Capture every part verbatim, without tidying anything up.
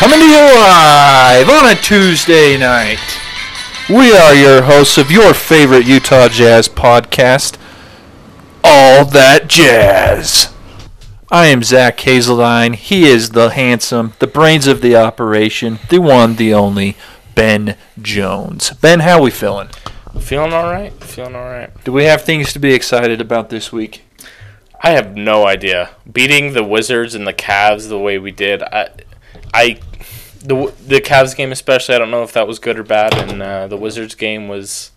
Coming to you live on a Tuesday night. We are your hosts of your favorite Utah Jazz podcast, All That Jazz. I am Zach Hazeldine. He is the handsome, the brains of the operation, the one, the only, Ben Jones. Ben, how we feeling? Feeling all right. Feeling all right. Do we have things to be excited about this week? I have no idea. Beating the Wizards and the Cavs the way we did, I, I, the the Cavs game especially, I don't know if that was good or bad, and uh, the Wizards game was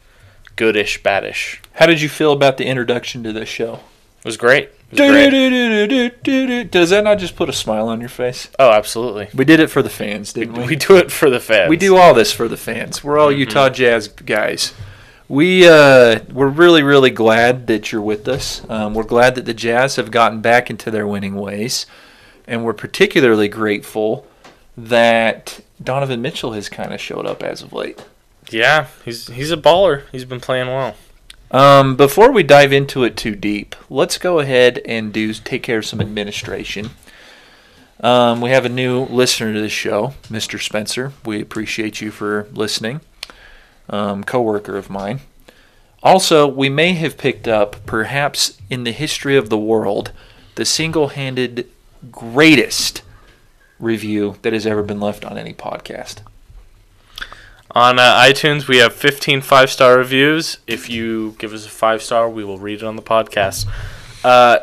goodish, badish. How did you feel about the introduction to this show? It was great. It was great. Do, do, do, do, do. Does that not just put a smile on your face? Oh, absolutely. We did it for the fans, didn't we? We do it for the fans. We do all this for the fans. We're all mm-hmm. Utah Jazz guys. We, uh, we're really, really glad that you're with us. Um, we're glad that the Jazz have gotten back into their winning ways. And we're particularly grateful that Donovan Mitchell has kind of showed up as of late. Yeah, he's he's a baller. He's been playing well. Um, before we dive into it too deep, let's go ahead and do take care of some administration. Um, we have a new listener to the show, Mister Spencer. We appreciate you for listening. Um, co-worker of mine. Also, we may have picked up, perhaps in the history of the world, the single-handed greatest review that has ever been left on any podcast. On uh, iTunes, we have fifteen five-star reviews. If you give us a five-star, we will read it on the podcast. Uh,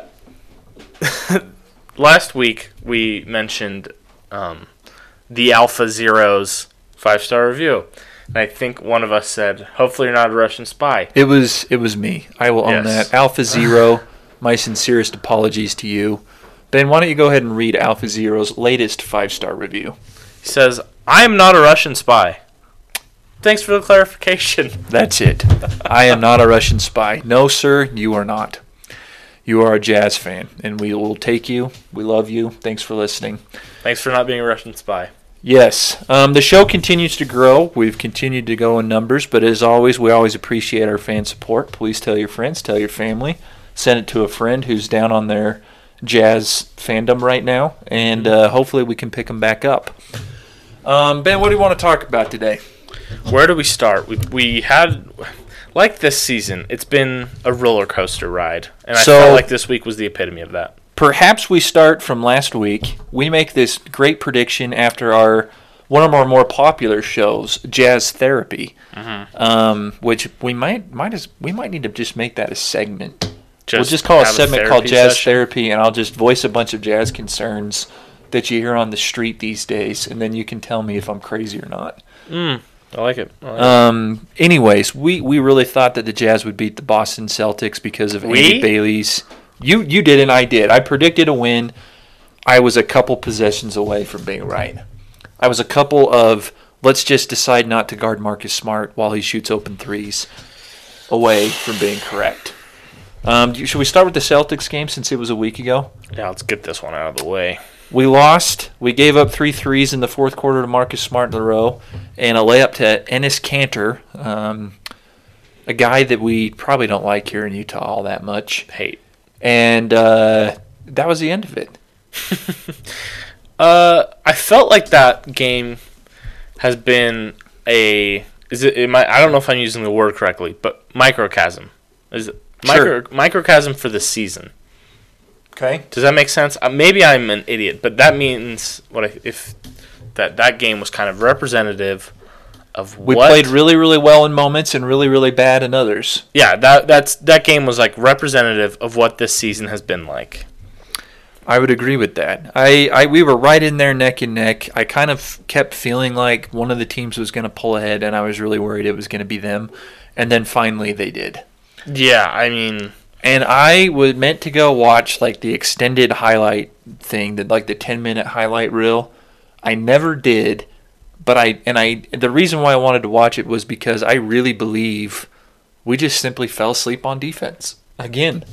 last week, we mentioned um, the Alpha Zero's five-star review. And I think one of us said, hopefully you're not a Russian spy. It was it was me. I will own yes. that. Alpha Zero, my sincerest apologies to you. Ben, why don't you go ahead and read Alpha Zero's latest five-star review? He says, I am not a Russian spy. Thanks for the clarification. That's it. I am not a Russian spy. No, sir, you are not. You are a Jazz fan, and we will take you. We love you. Thanks for listening. Thanks for not being a Russian spy. Yes. Um, the show continues to grow. We've continued to go in numbers, but as always, we always appreciate our fan support. Please tell your friends, tell your family, send it to a friend who's down on their Jazz fandom right now, and uh, hopefully we can pick them back up. Um, Ben, what do you want to talk about today? Where do we start? We, we had, like this season, it's been a roller coaster ride, and I so, felt like this week was the epitome of that. Perhaps we start from last week. We make this great prediction after our one of our more popular shows, Jazz Therapy, mm-hmm. um, which we might might as we might need to just make that a segment. Just we'll just call a segment a called Jazz session. Therapy, and I'll just voice a bunch of jazz concerns that you hear on the street these days, and then you can tell me if I'm crazy or not. Mm, I like it. I like um, it. Anyways, we we really thought that the Jazz would beat the Boston Celtics because of we? Andy Bailey's. You you did and I did. I predicted a win. I was a couple possessions away from being right. I was a couple of let's just decide not to guard Marcus Smart while he shoots open threes away from being correct. Um, should we start with the Celtics game since it was a week ago? Yeah, let's get this one out of the way. We lost. We gave up three threes in the fourth quarter to Marcus Smart in a row and a layup to Enes Kanter, um, a guy that we probably don't like here in Utah all that much. Hate. And uh, that was the end of it. uh, I felt like that game has been a is it? Am I, I don't know if I'm using the word correctly, but microcosm is it, sure. micro, microcosm for the season. Okay, does that make sense? Uh, maybe I'm an idiot, but that means what I, if that that game was kind of representative of we what? Played really, really well in moments and really, really bad in others. Yeah, that that's that game was like representative of what this season has been like. I would agree with that. I, I we were right in there neck and neck. I kind of kept feeling like one of the teams was going to pull ahead, and I was really worried it was going to be them. And then finally they did. Yeah, I mean... And I was meant to go watch like the extended highlight thing, that like the ten-minute highlight reel. I never did. But I and I the reason why I wanted to watch it was because I really believe we just simply fell asleep on defense again.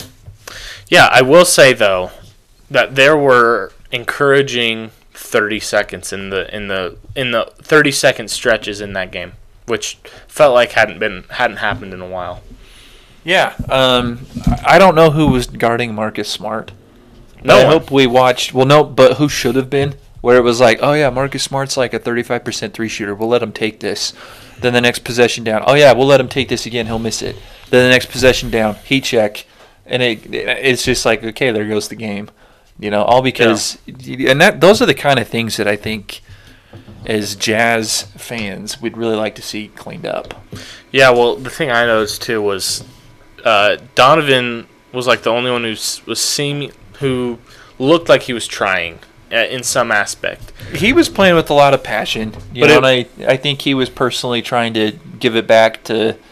Yeah, I will say though that there were encouraging thirty seconds in the in the in the thirty second stretches in that game, which felt like hadn't been hadn't happened in a while. Yeah, um, I don't know who was guarding Marcus Smart. No, I hope we watched. Well, no, but who should have been? where it was like, oh, yeah, Marcus Smart's like a thirty-five percent three-shooter. We'll let him take this. Then the next possession down, oh, yeah, we'll let him take this again. He'll miss it. Then the next possession down, heat check. And it it's just like, okay, there goes the game. You know, all because yeah. – and that those are the kind of things that I think as Jazz fans we'd really like to see cleaned up. Yeah, well, the thing I noticed too was uh, Donovan was like the only one who was seeming who looked like he was trying in some aspect. He was playing with a lot of passion. You but know, it, and I, I think he was personally trying to give it back to –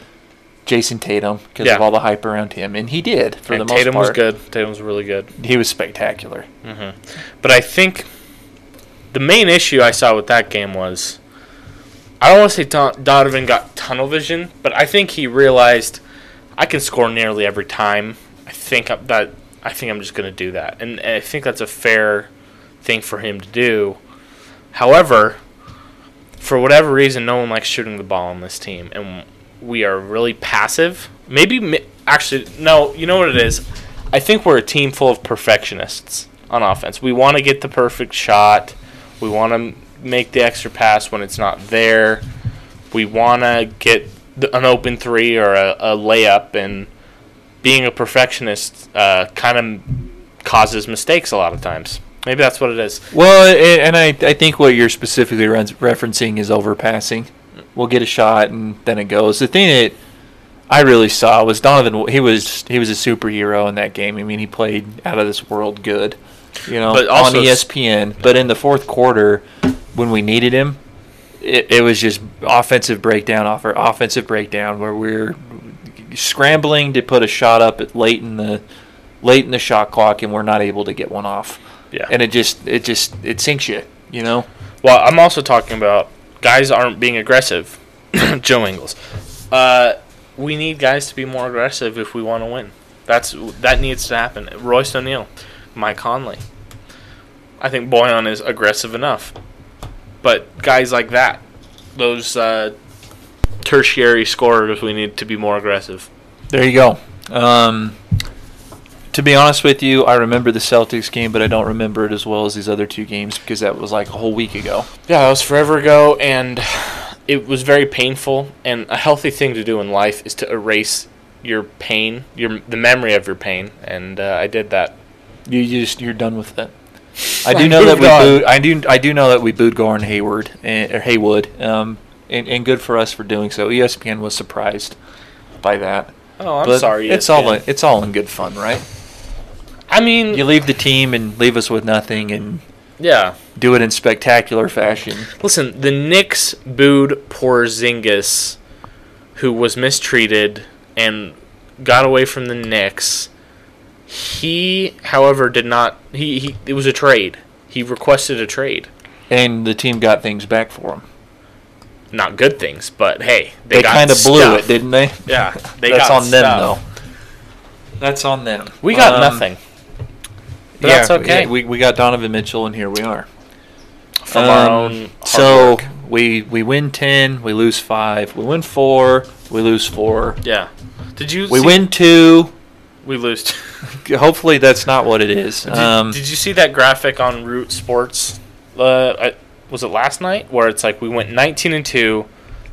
Jayson Tatum, because yeah. of all the hype around him, and he did for and the most Tatum part. Tatum was good. Tatum was really good. He was spectacular. Mm-hmm. But I think the main issue I saw with that game was, I don't want to say Don- Donovan got tunnel vision, but I think he realized I can score nearly every time. I think I'm, that I think I'm just going to do that, and, and I think that's a fair thing for him to do. However, for whatever reason, no one likes shooting the ball on this team, and we are really passive. Maybe, actually, no, you know what it is? I think we're a team full of perfectionists on offense. We want to get the perfect shot. We want to make the extra pass when it's not there. We want to get an open three or a, a layup, and being a perfectionist uh, kind of causes mistakes a lot of times. Maybe that's what it is. Well, and I, I think what you're specifically referencing is overpassing. We'll get a shot, and then it goes. The thing that I really saw was Donovan. He was he was a superhero in that game. I mean, he played out of this world good, you know, but also on E S P N. But in the fourth quarter, when we needed him, it, it was just offensive breakdown, off offensive breakdown, where we're scrambling to put a shot up at late in the late in the shot clock, and we're not able to get one off. Yeah, and it just it just it sinks you, you know. Well, I'm also talking about. Guys aren't being aggressive. Joe Ingles. Uh, we need guys to be more aggressive if we want to win. That's that needs to happen. Royce O'Neal, Mike Conley. I think Bojan is aggressive enough, but guys like that, those uh, tertiary scorers, we need to be more aggressive. There you go. Um, to be honest with you, I remember the Celtics game, but I don't remember it as well as these other two games because that was like a whole week ago. Yeah, that was forever ago, and it was very painful. And a healthy thing to do in life is to erase your pain, your the memory of your pain, and uh, I did that. You, you just you're done with that. I do know that we booed, I do I do know that we booed Gordon Hayward and, or Haywood, um, and, and good for us for doing so. E S P N was surprised by that. Oh, I'm but sorry. It's E S P N. all in, it's all in good fun, right? I mean, you leave the team and leave us with nothing, and yeah, do it in spectacular fashion. Listen, the Knicks booed Porzingis, who was mistreated and got away from the Knicks. He, however, did not. He, he it was a trade. He requested a trade, and the team got things back for him. Not good things, but hey, they, they kind of blew it, didn't they? Yeah, they that's got on them stuff. though. That's on them. We got um, nothing. But yeah, that's okay. Yeah, we we got Donovan Mitchell, and here we are. From um, our own hard So work. we we win ten, we lose five. We win four, we lose four. Yeah. Did you? We see win two, we lose two. Hopefully that's not what it is. Did, um, did you see that graphic on Root Sports? Uh, was it last night where it's like we went nineteen and two,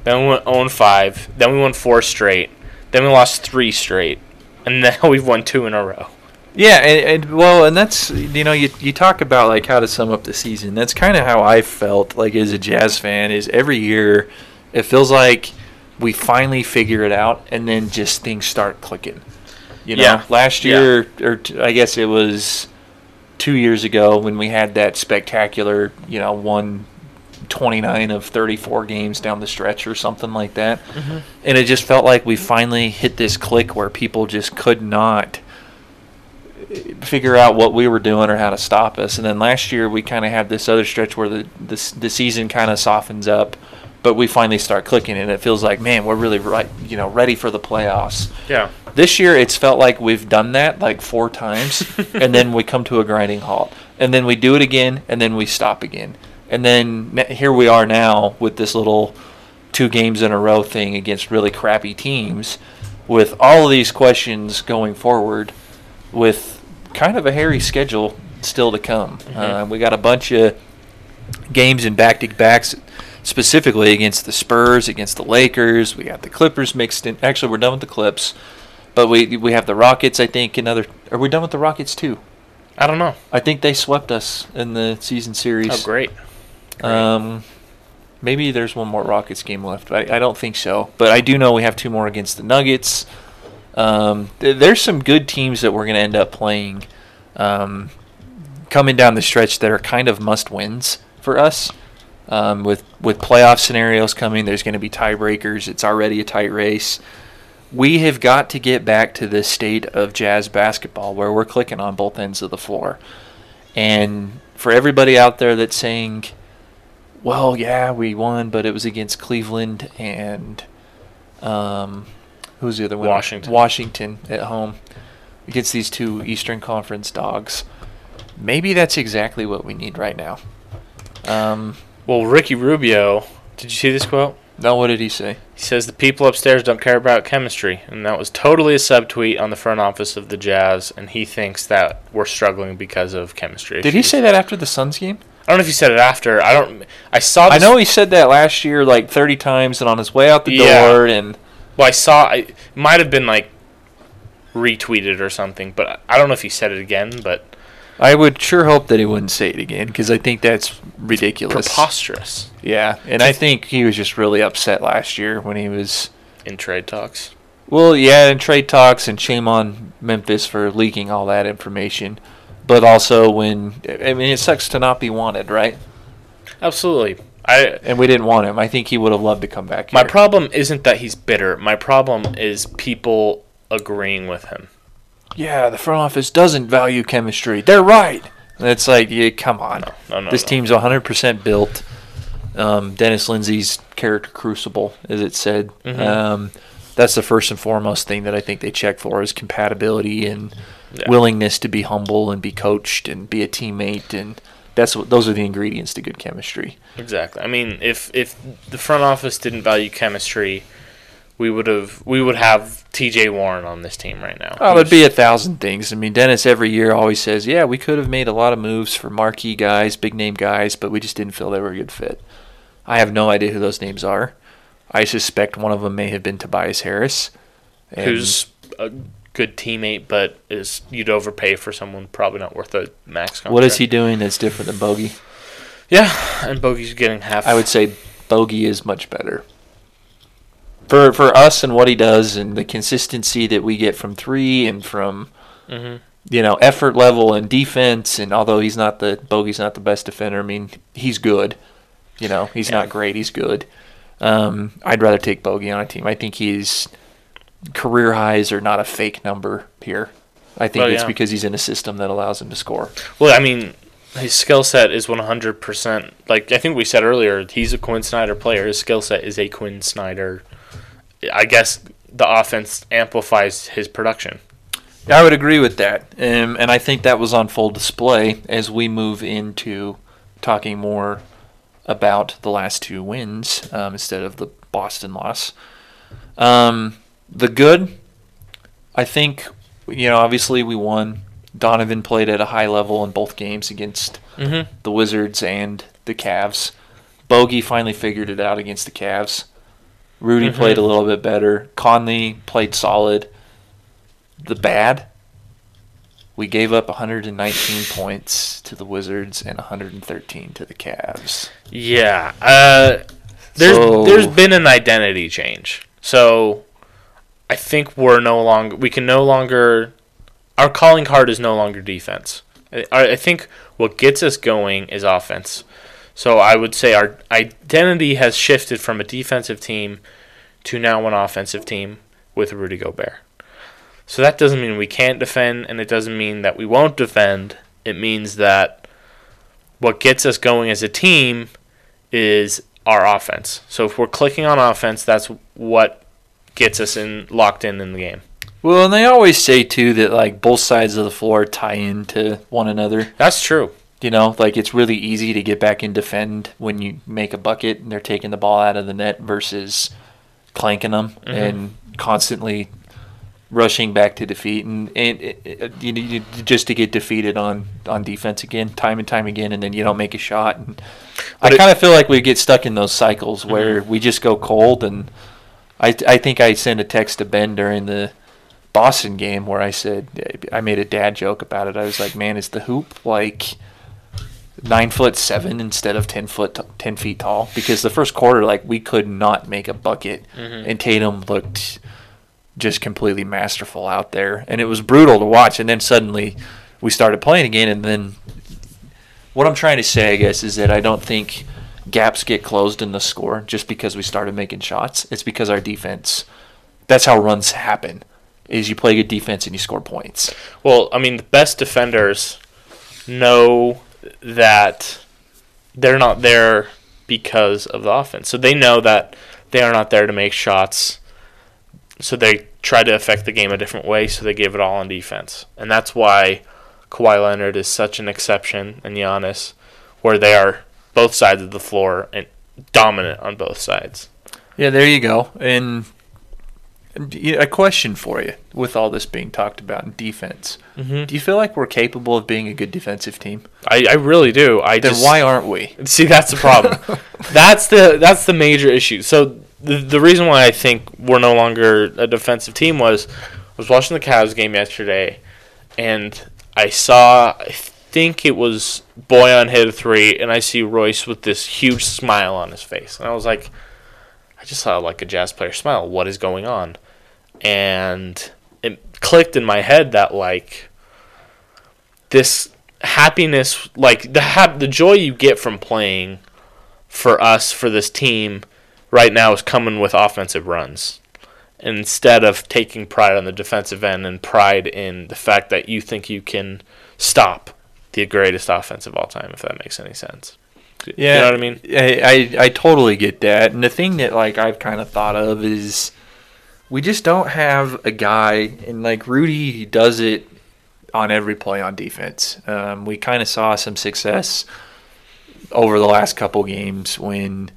then we went zero and five, then we won four straight, then we lost three straight, and now we've won two in a row. Yeah, and, and well, and that's, you know, you you talk about like how to sum up the season. That's kind of how I felt like as a Jazz fan is every year it feels like we finally figure it out and then just things start clicking. You know, yeah. last year yeah. or t- I guess it was two years ago when we had that spectacular, you know, one twenty-nine of thirty-four games down the stretch or something like that. Mm-hmm. And it just felt like we finally hit this click where people just could not figure out what we were doing or how to stop us. And then last year we kind of had this other stretch where the the, the season kind of softens up, but we finally start clicking, and it feels like, man, we're really right, you know, ready for the playoffs. Yeah. This year it's felt like we've done that like four times, and then we come to a grinding halt, and then we do it again, and then we stop again, and then here we are now with this little two games in a row thing against really crappy teams, with all of these questions going forward, with kind of a hairy schedule still to come. Mm-hmm. Uh, we got a bunch of games in back-to-backs, specifically against the Spurs, against the Lakers. We got the Clippers mixed in. Actually, we're done with the Clips. But we we have the Rockets, I think, another. Are we done with the Rockets, too? I don't know. I think they swept us in the season series. Oh, great. great. Um, maybe there's one more Rockets game left. I, I don't think so. But I do know we have two more against the Nuggets. Um, th- there's some good teams that we're going to end up playing um, coming down the stretch that are kind of must-wins for us. Um, with, with playoff scenarios coming, there's going to be tiebreakers. It's already a tight race. We have got to get back to this state of Jazz basketball where we're clicking on both ends of the floor. And for everybody out there that's saying, well, yeah, we won, but it was against Cleveland and um, who's the other one? Washington. Washington at home against these two Eastern Conference dogs. Maybe that's exactly what we need right now. Um, well, Ricky Rubio, did you see this quote? No, what did he say? He says, the people upstairs don't care about chemistry. And that was totally a subtweet on the front office of the Jazz, and he thinks that we're struggling because of chemistry issues. Did he say that after the Suns game? I don't know if he said it after. I don't. I saw. This I know he said that last year like thirty times and on his way out the yeah. door. And Well, I saw. It might have been like retweeted or something, but I don't know if he said it again. But I would sure hope that he wouldn't say it again because I think that's ridiculous. Preposterous. Yeah, and I think he was just really upset last year when he was... in trade talks. Well, yeah, in trade talks, and shame on Memphis for leaking all that information. But also when... I mean, it sucks to not be wanted, right? Absolutely. I And we didn't want him. I think he would have loved to come back here. My problem isn't that he's bitter. My problem is people agreeing with him. Yeah, the front office doesn't value chemistry. They're right. And it's like, yeah, come on. No, no, no, this no. team's one hundred percent built. Um, Dennis Lindsey's character crucible, as it said. Mm-hmm. Um, that's the first and foremost thing that I think they check for is compatibility and yeah. willingness to be humble and be coached and be a teammate. And that's what, those are the ingredients to good chemistry. Exactly. I mean, if if the front office didn't value chemistry, we would have we would have T J Warren on this team right now. Oh, there'd be a thousand things. I mean, Dennis every year always says, yeah, we could have made a lot of moves for marquee guys, big-name guys, but we just didn't feel they were a good fit. I have no idea who those names are. I suspect one of them may have been Tobias Harris. Who's a good teammate, but is you'd overpay for someone probably not worth a max contract. What is he doing that's different than Bogey? Yeah, and Bogey's getting half. I would say Bogey is much better. For for us and what he does and the consistency that we get from three and from mm-hmm. you know effort level and defense, and although he's not the Bogey's not the best defender, I mean he's good. You know he's yeah. not great, he's good. Um, I'd rather take Bogey on a team. I think his career highs are not a fake number here. I think well, it's yeah. because he's in a system that allows him to score. Well, I mean. His skill set is one hundred percent. Like I think we said earlier, he's a Quinn Snyder player. His skill set is a Quinn Snyder. I guess the offense amplifies his production. I would agree with that. Um, and I think that was on full display as we move into talking more about the last two wins um, instead of the Boston loss. Um, the good, I think, you know, obviously we won. Donovan played at a high level in both games against mm-hmm. the Wizards and the Cavs. Bogey finally figured it out against the Cavs. Rudy mm-hmm. played a little bit better. Conley played solid. The bad, we gave up one hundred nineteen points to the Wizards and one hundred thirteen to the Cavs. Yeah. Uh, there's so, There's been an identity change. So I think we're no longer... We can no longer... Our calling card is no longer defense. I, I think what gets us going is offense. So I would say our identity has shifted from a defensive team to now an offensive team with Rudy Gobert. So that doesn't mean we can't defend, and it doesn't mean that we won't defend. It means that what gets us going as a team is our offense. So if we're clicking on offense, that's what gets us in locked in in the game. Well, and they always say, too, that, like, both sides of the floor tie into one another. That's true. You know, like, it's really easy to get back and defend when you make a bucket and they're taking the ball out of the net versus clanking them mm-hmm. and constantly rushing back to defeat, and, and it, you, you just to get defeated on, on defense again, time and time again, and then you don't make a shot. And I kind of feel like we get stuck in those cycles where mm-hmm. we just go cold. And I I think I sent a text to Ben during the Boston game where I said, I made a dad joke about it. I was like, man, is the hoop like nine foot seven instead of ten foot ten feet tall? Because the first quarter, like, we could not make a bucket, mm-hmm. and Tatum looked just completely masterful out there, and it was brutal to watch. And then suddenly we started playing again, and then what I'm trying to say, I guess, is that I don't think gaps get closed in the score just because we started making shots. It's because our defense. That's how runs happen, is you play good defense and you score points. Well, I mean, the best defenders know that they're not there because of the offense. So they know that they are not there to make shots. So they try to affect the game a different way, so they give it all on defense. And that's why Kawhi Leonard is such an exception, and Giannis, where they are both sides of the floor and dominant on both sides. Yeah, there you go. And a question for you, with all this being talked about in defense. Mm-hmm. Do you feel like we're capable of being a good defensive team? I, I really do. I then just, why aren't we? See, that's the problem. that's the that's the major issue. So the, the reason why I think we're no longer a defensive team was I was watching the Cavs game yesterday, and I saw, I think it was Bojan hit a three, and I see Royce with this huge smile on his face. And I was like, I just saw like a Jazz player smile. What is going on? And it clicked in my head that like this happiness, like the hap- the joy you get from playing for us, for this team right now, is coming with offensive runs, and instead of taking pride on the defensive end and pride in the fact that you think you can stop the greatest offense of all time, if that makes any sense. Yeah, you know what I mean? I, I, I totally get that. And the thing that like I've kind of thought of is we just don't have a guy, and like Rudy, he does it on every play on defense. Um, we kind of saw some success over the last couple games when,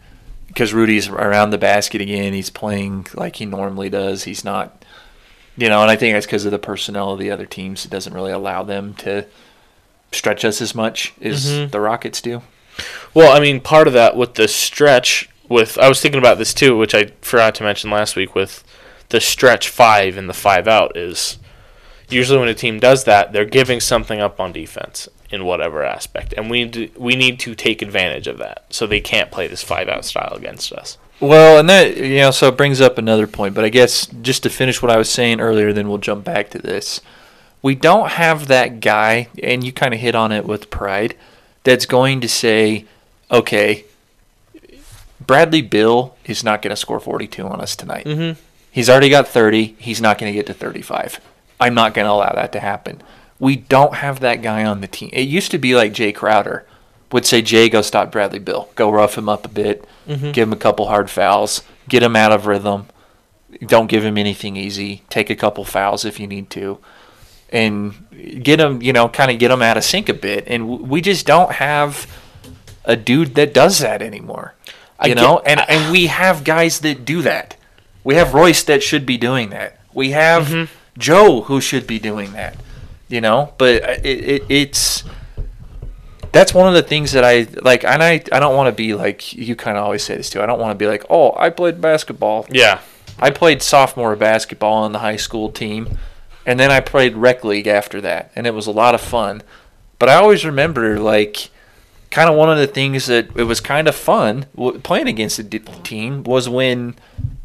because Rudy's around the basket again, he's playing like he normally does. He's not, you know, and I think that's because of the personnel of the other teams. It doesn't really allow them to stretch us as much as mm-hmm. the Rockets do. Well, I mean, part of that with the stretch, with I was thinking about this too, which I forgot to mention last week, with the stretch five and the five out, is usually when a team does that, they're giving something up on defense in whatever aspect, and we need to, we need to take advantage of that so they can't play this five out style against us. Well, and that, you know, so it brings up another point, but I guess just to finish what I was saying earlier, then we'll jump back to this. We don't have that guy, and you kind of hit on it with pride, that's going to say, okay, Bradley Beal is not going to score forty-two on us tonight. Mm-hmm. He's already got thirty. He's not going to get to thirty-five. I'm not going to allow that to happen. We don't have that guy on the team. It used to be like Jay Crowder would say, Jay, go stop Bradley Beal. Go rough him up a bit. Mm-hmm. Give him a couple hard fouls. Get him out of rhythm. Don't give him anything easy. Take a couple fouls if you need to. And get them, you know, kind of get them out of sync a bit. And we just don't have a dude that does that anymore, you get, know? And I, and we have guys that do that. We have Royce that should be doing that. We have mm-hmm. Joe who should be doing that, you know? But it, it, it's – that's one of the things that I – like, and I, I don't want to be like – you kind of always say this too. I don't want to be like, oh, I played basketball. Yeah. I played sophomore basketball on the high school team. And then I played rec league after that, and it was a lot of fun. But I always remember, like, kind of one of the things that it was kind of fun playing against a team was when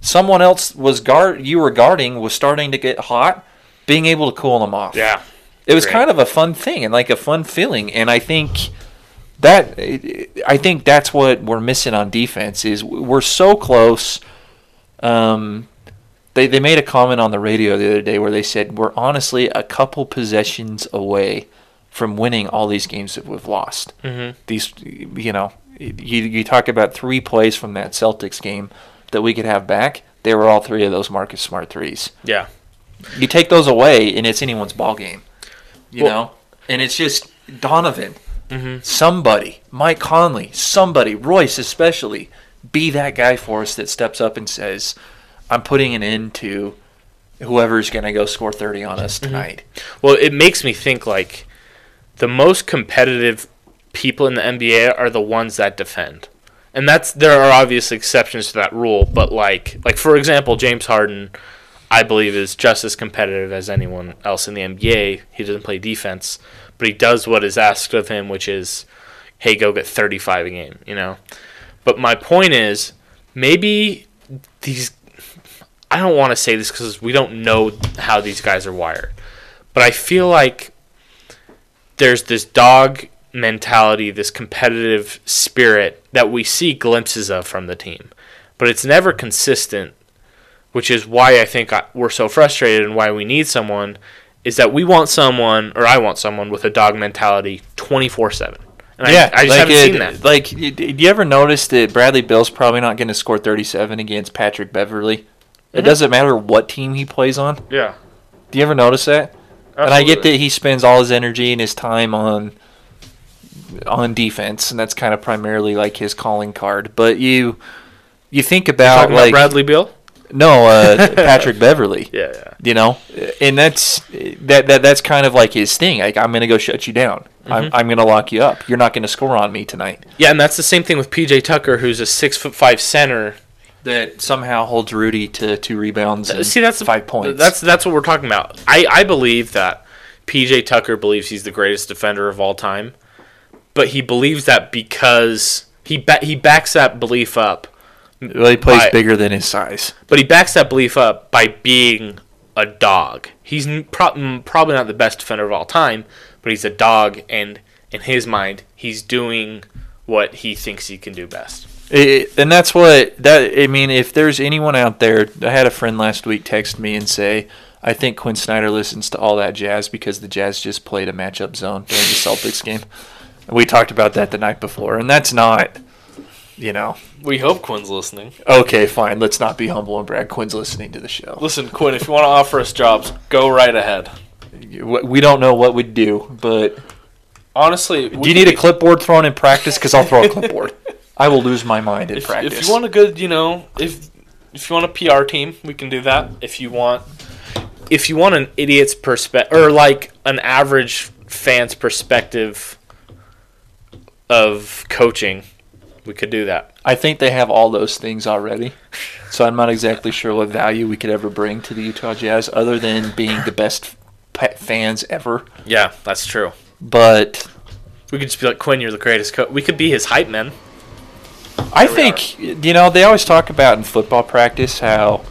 someone else was guard you were guarding was starting to get hot, being able to cool them off. Yeah, it was great. Kind of a fun thing and like a fun feeling. And I think that I think that's what we're missing on defense is we're so close. Um. They they made a comment on the radio the other day where they said, we're honestly a couple possessions away from winning all these games that we've lost. Mm-hmm. These, you know, you, you talk about three plays from that Celtics game that we could have back. They were all three of those Marcus Smart threes. Yeah. You take those away, and it's anyone's ball game, you well, know? And it's just Donovan, mm-hmm. somebody, Mike Conley, somebody, Royce especially, be that guy for us that steps up and says, I'm putting an end to whoever's going to go score thirty on us tonight. Mm-hmm. Well, it makes me think, like, the most competitive people in the N B A are the ones that defend. And that's there are obvious exceptions to that rule, but, like, like for example, James Harden, I believe, is just as competitive as anyone else in the N B A. He doesn't play defense, but he does what is asked of him, which is, hey, go get thirty-five a game, you know? But my point is, maybe these – I don't want to say this because we don't know how these guys are wired, but I feel like there's this dog mentality, this competitive spirit that we see glimpses of from the team, but it's never consistent, which is why I think we're so frustrated and why we need someone, is that we want someone, or I want someone, with a dog mentality twenty-four seven. And yeah, I, I just like haven't it, seen that. Like, do you ever notice that Bradley Beal's probably not going to score thirty-seven against Patrick Beverly? Mm-hmm. It doesn't matter what team he plays on. Yeah. Do you ever notice that? Absolutely. And I get that he spends all his energy and his time on on defense, and that's kind of primarily like his calling card. But you you think about You're like about Bradley Beal. No, uh, Patrick Beverly. Yeah, yeah, you know, and that's that, that that's kind of like his thing. Like, I'm gonna go shut you down. Mm-hmm. I'm, I'm gonna lock you up. You're not gonna score on me tonight. Yeah, and that's the same thing with P J Tucker, who's a six foot five center that somehow holds Rudy to two rebounds. And see, that's five points. That's that's what we're talking about. I, I believe that P J Tucker believes he's the greatest defender of all time, but he believes that because he ba- he backs that belief up. Well, he plays by, bigger than his size. But he backs that belief up by being a dog. He's pro- probably not the best defender of all time, but he's a dog, and in his mind, he's doing what he thinks he can do best. It, and that's what – that. I mean, if there's anyone out there – I had a friend last week text me and say, I think Quinn Snyder listens to All That Jazz because the Jazz just played a matchup zone during the Celtics game. And we talked about that the night before, and that's not – You know, we hope Quinn's listening. Okay, fine. Let's not be humble and brag. Quinn's listening to the show. Listen, Quinn, if you want to offer us jobs, go right ahead. We don't know what we'd do, but honestly, do you need a clipboard thrown in practice? Because I'll throw a clipboard. I will lose my mind in if, practice. If you want a good, you know, if if you want a P R team, we can do that. If you want, if you want an idiot's perspective, or like an average fan's perspective of coaching. We could do that. I think they have all those things already, so I'm not exactly sure what value we could ever bring to the Utah Jazz other than being the best fans ever. Yeah, that's true. But we could just be like, Quinn, you're the greatest coach. We could be his hype men. I think, you know, they always talk about in football practice how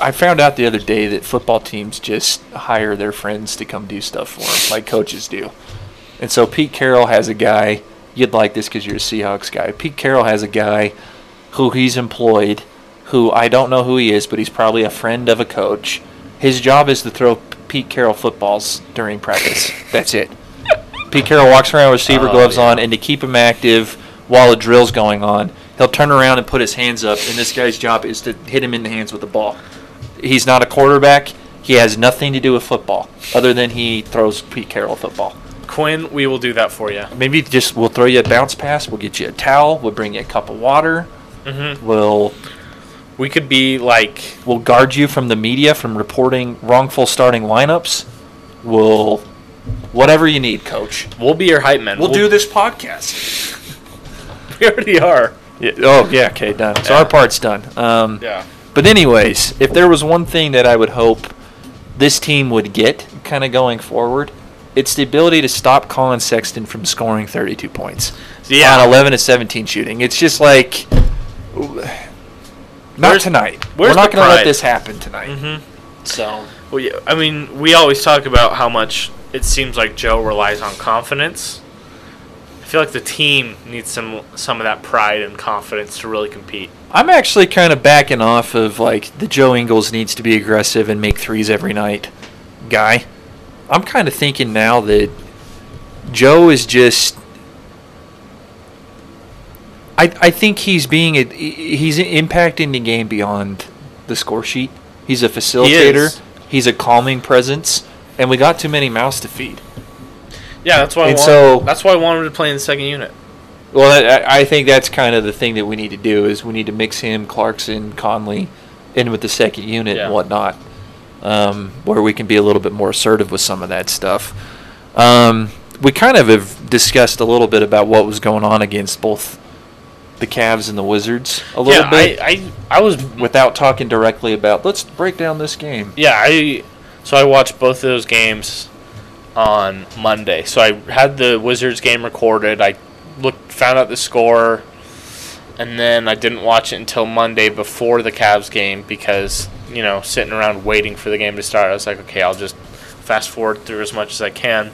I found out the other day that football teams just hire their friends to come do stuff for them, like coaches do. And so Pete Carroll has a guy. You'd like this because you're a Seahawks guy. Pete Carroll has a guy who he's employed, who I don't know who he is, but he's probably a friend of a coach. His job is to throw Pete Carroll footballs during practice. That's it. Pete Carroll walks around with receiver oh, gloves yeah. on, and to keep him active while a drill's going on, he'll turn around and put his hands up, and this guy's job is to hit him in the hands with the ball. He's not a quarterback. He has nothing to do with football other than he throws Pete Carroll football. Quinn, we will do that for you. Maybe just we'll throw you a bounce pass. We'll get you a towel. We'll bring you a cup of water. Mm-hmm. We'll we could be like we'll guard you from the media from reporting wrongful starting lineups. We'll whatever you need, Coach. We'll be your hype man. We'll, we'll do this podcast. We already are. Yeah. Oh yeah. Okay. Done. So yeah. Our part's done. Um, yeah. But anyways, if there was one thing that I would hope this team would get kind of going forward. It's the ability to stop Colin Sexton from scoring thirty-two points yeah. on eleven to seventeen shooting. It's just like, not where's, tonight. We're not going to let this happen tonight. Mm-hmm. So, well, yeah, I mean, we always talk about how much it seems like Joe relies on confidence. I feel like the team needs some some of that pride and confidence to really compete. I'm actually kind of backing off of like the Joe Ingles needs to be aggressive and make threes every night guy. I'm kind of thinking now that Joe is just – I I think he's being – he's impacting the game beyond the score sheet. He's a facilitator. He he's a calming presence. And we got too many mouths to feed. Yeah, that's why, I wanted, so, that's why I wanted to play in the second unit. Well, I, I think that's kind of the thing that we need to do is we need to mix him, Clarkson, Conley in with the second unit yeah. and whatnot. um, where we can be a little bit more assertive with some of that stuff. Um, we kind of have discussed a little bit about what was going on against both the Cavs and the Wizards a little yeah, bit. I, I, I was without talking directly about, let's break down this game. Yeah, I so I watched both of those games on Monday. So I had the Wizards game recorded. I looked, found out the score, and then I didn't watch it until Monday before the Cavs game because, you know, sitting around waiting for the game to start, I was like, okay, I'll just fast forward through as much as I can.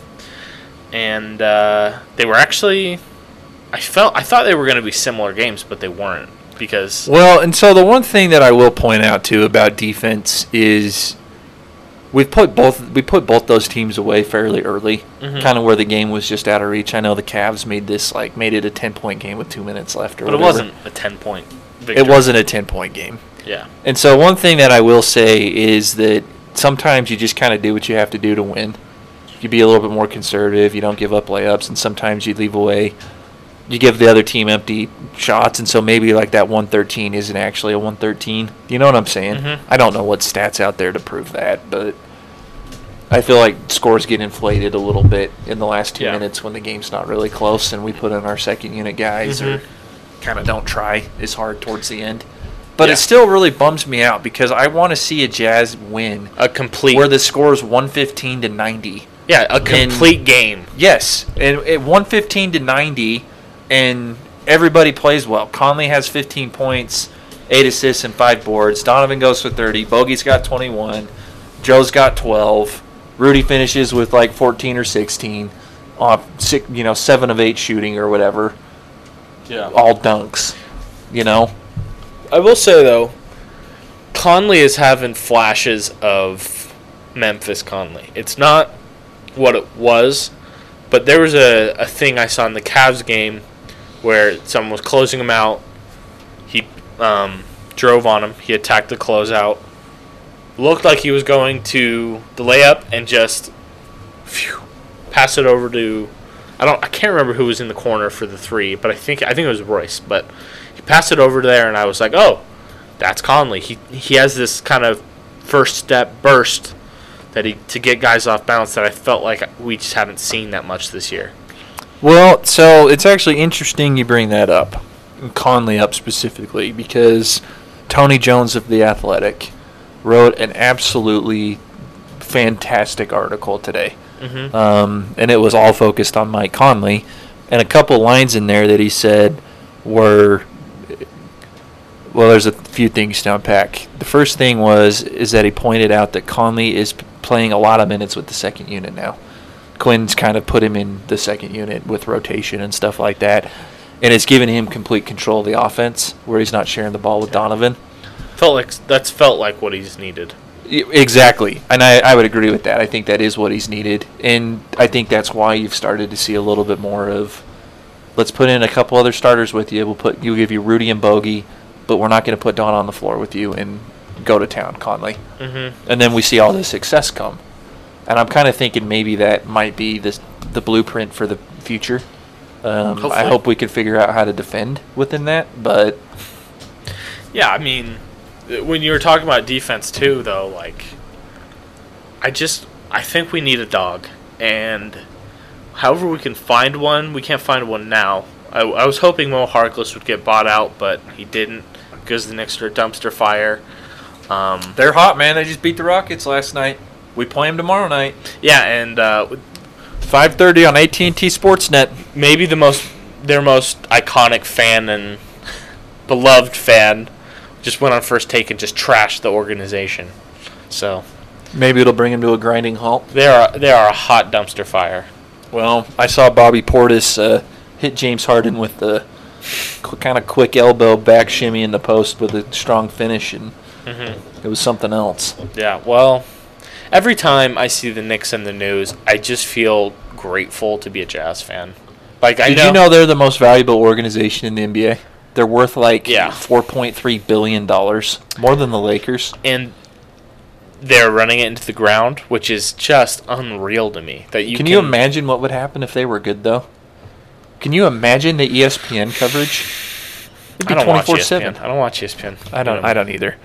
And uh, they were actually... I felt I thought they were going to be similar games, but they weren't because... Well, and so the one thing that I will point out, too, about defense is we've put both, we put both those teams away fairly early, mm-hmm. kind of where the game was just out of reach. I know the Cavs made this, like, made it a ten-point game with two minutes left or but whatever. It wasn't a ten-point victory. It wasn't a ten-point game. Yeah. And so one thing that I will say is that sometimes you just kind of do what you have to do to win. You be a little bit more conservative. You don't give up layups, and sometimes you leave away... You give the other team empty shots, and so maybe like that one thirteen isn't actually a one thirteen. You know what I'm saying? Mm-hmm. I don't know what stats out there to prove that, but I feel like scores get inflated a little bit in the last two yeah. minutes when the game's not really close, and we put in our second unit guys mm-hmm. or kind of don't try as hard towards the end. But yeah. it still really bums me out because I want to see a Jazz win a complete where the score is one fifteen to ninety. Yeah, a complete and, game. Yes, and at one fifteen to ninety. And everybody plays well. Conley has fifteen points, eight assists, and five boards. Donovan goes for thirty. Bogey's got twenty-one. Joe's got twelve. Rudy finishes with like fourteen or sixteen. Off six, you know, seven of eight shooting or whatever. Yeah. All dunks. You know. I will say though, Conley is having flashes of Memphis Conley. It's not what it was, but there was a, a thing I saw in the Cavs game where someone was closing him out. He um, drove on him. He attacked the closeout. Looked like he was going to the layup and just phew, pass it over to I don't I can't remember who was in the corner for the three, but I think I think it was Royce. But he passed it over there, and I was like, oh, that's Conley. He he has this kind of first step burst that he to get guys off balance that I felt like we just haven't seen that much this year. Well, so it's actually interesting you bring that up, Conley up specifically, because Tony Jones of The Athletic wrote an absolutely fantastic article today. Mm-hmm. Um, and it was all focused on Mike Conley. And a couple lines in there that he said were, well, there's a few things to unpack. The first thing was is that he pointed out that Conley is playing a lot of minutes with the second unit now. Quinn's kind of put him in the second unit with rotation and stuff like that, and it's given him complete control of the offense where he's not sharing the ball with yeah. Donovan. Felt like that's felt like what he's needed. Exactly, and I, I would agree with that. I think that is what he's needed, and I think that's why you've started to see a little bit more of let's put in a couple other starters with you. We'll put you'll give you Rudy and Bogey, but we're not going to put Don on the floor with you and go to town, Conley. Mm-hmm. And then we see all this success come. And I'm kind of thinking maybe that might be this, the blueprint for the future. Um, I hope we can figure out how to defend within that. But yeah, I mean, when you were talking about defense too, though, like, I just I think we need a dog. And however we can find one, we can't find one now. I, I was hoping Mo Harkless would get bought out, but he didn't because the Knicks are a dumpster fire. Um, They're hot, man. They just beat the Rockets last night. We play them tomorrow night. Yeah, and uh, five thirty on A T and T Sportsnet. Maybe the most their most iconic fan and beloved fan just went on First Take and just trashed the organization. So maybe it'll bring them to a grinding halt. They are they are a hot dumpster fire. Well, I saw Bobby Portis uh, hit James Harden with the kind of quick elbow back shimmy in the post with a strong finish and. Mm-hmm. It was something else. Yeah, well, every time I see the Knicks in the news, I just feel grateful to be a Jazz fan. Like, I Did know, you know they're the most valuable organization in the N B A? They're worth, like, yeah. four point three billion dollars, more than the Lakers. And they're running it into the ground, which is just unreal to me. That you Can, can you imagine what would happen if they were good, though? Can you imagine the E S P N coverage? It'd be I don't watch E S P N. I don't watch E S P N. I don't, I don't either.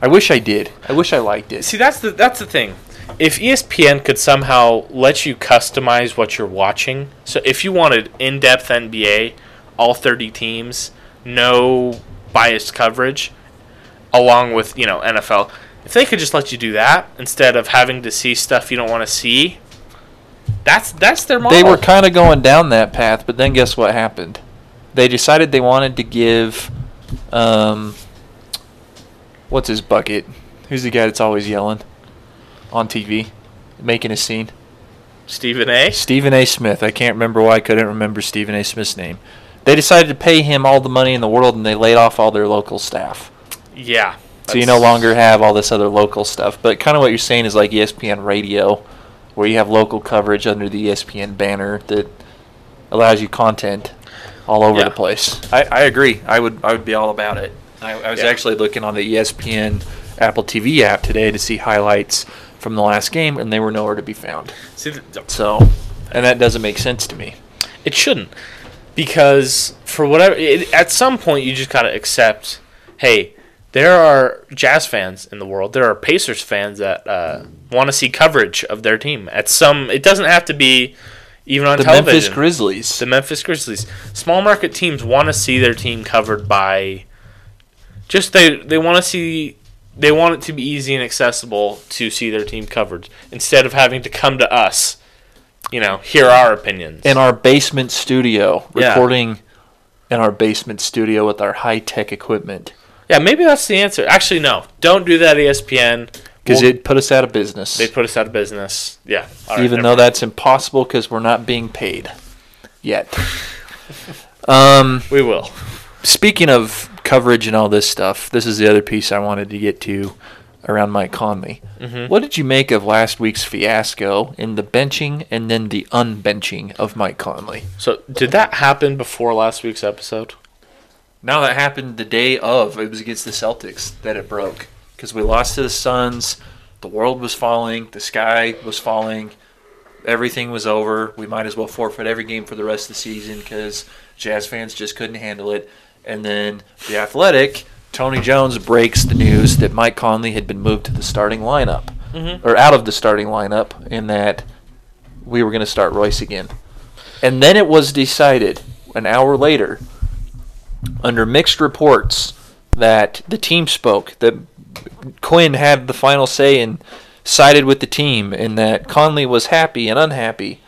I wish I did. I wish I liked it. See, that's the that's the thing. If E S P N could somehow let you customize what you're watching, so if you wanted in-depth N B A, all thirty teams, no biased coverage, along with, you know, N F L, if they could just let you do that instead of having to see stuff you don't want to see, that's that's their model. They were kind of going down that path, but then guess what happened? They decided they wanted to give, um, what's his bucket? Who's the guy that's always yelling on T V, making a scene? Stephen A. Stephen A. Smith. I can't remember why I couldn't remember Stephen A. Smith's name. They decided to pay him all the money in the world, and they laid off all their local staff. Yeah. So you no longer have all this other local stuff. But kind of what you're saying is like E S P N Radio, where you have local coverage under the E S P N banner that allows you content all over yeah. the place. I, I agree. I would I would be all about it. I, I was yeah. actually looking on the E S P N Apple T V app today to see highlights from the last game, and they were nowhere to be found. See, so, and that doesn't make sense to me. It shouldn't, because for whatever, it, at some point you just gotta accept. Hey, there are Jazz fans in the world. There are Pacers fans that uh, want to see coverage of their team. At some, it doesn't have to be even on the television. The Memphis Grizzlies. The Memphis Grizzlies. Small market teams want to see their team covered by. Just they they want to see. They want it to be easy and accessible to see their team covered instead of having to come to us, you know, hear our opinions. In our basement studio, yeah. recording in our basement studio with our high-tech equipment. Yeah, maybe that's the answer. Actually, no. Don't do that, E S P N. Because we'll, it put us out of business. They put us out of business. Yeah. All right, even though that's impossible because we're not being paid yet. um, we will. Speaking of coverage and all this stuff, this is the other piece I wanted to get to around Mike Conley. Mm-hmm. What did you make of last week's fiasco in the benching and then the unbenching of Mike Conley? So did that happen before last week's episode? No, that happened the day of. It was against the Celtics that it broke because we lost to the Suns. The world was falling. The sky was falling. Everything was over. We might as well forfeit every game for the rest of the season because Jazz fans just couldn't handle it. And then The Athletic, Tony Jones breaks the news that Mike Conley had been moved to the starting lineup, mm-hmm. or out of the starting lineup, and that we were going to start Royce again. And then it was decided an hour later, under mixed reports, that the team spoke, that Quinn had the final say and sided with the team, and that Conley was happy and unhappy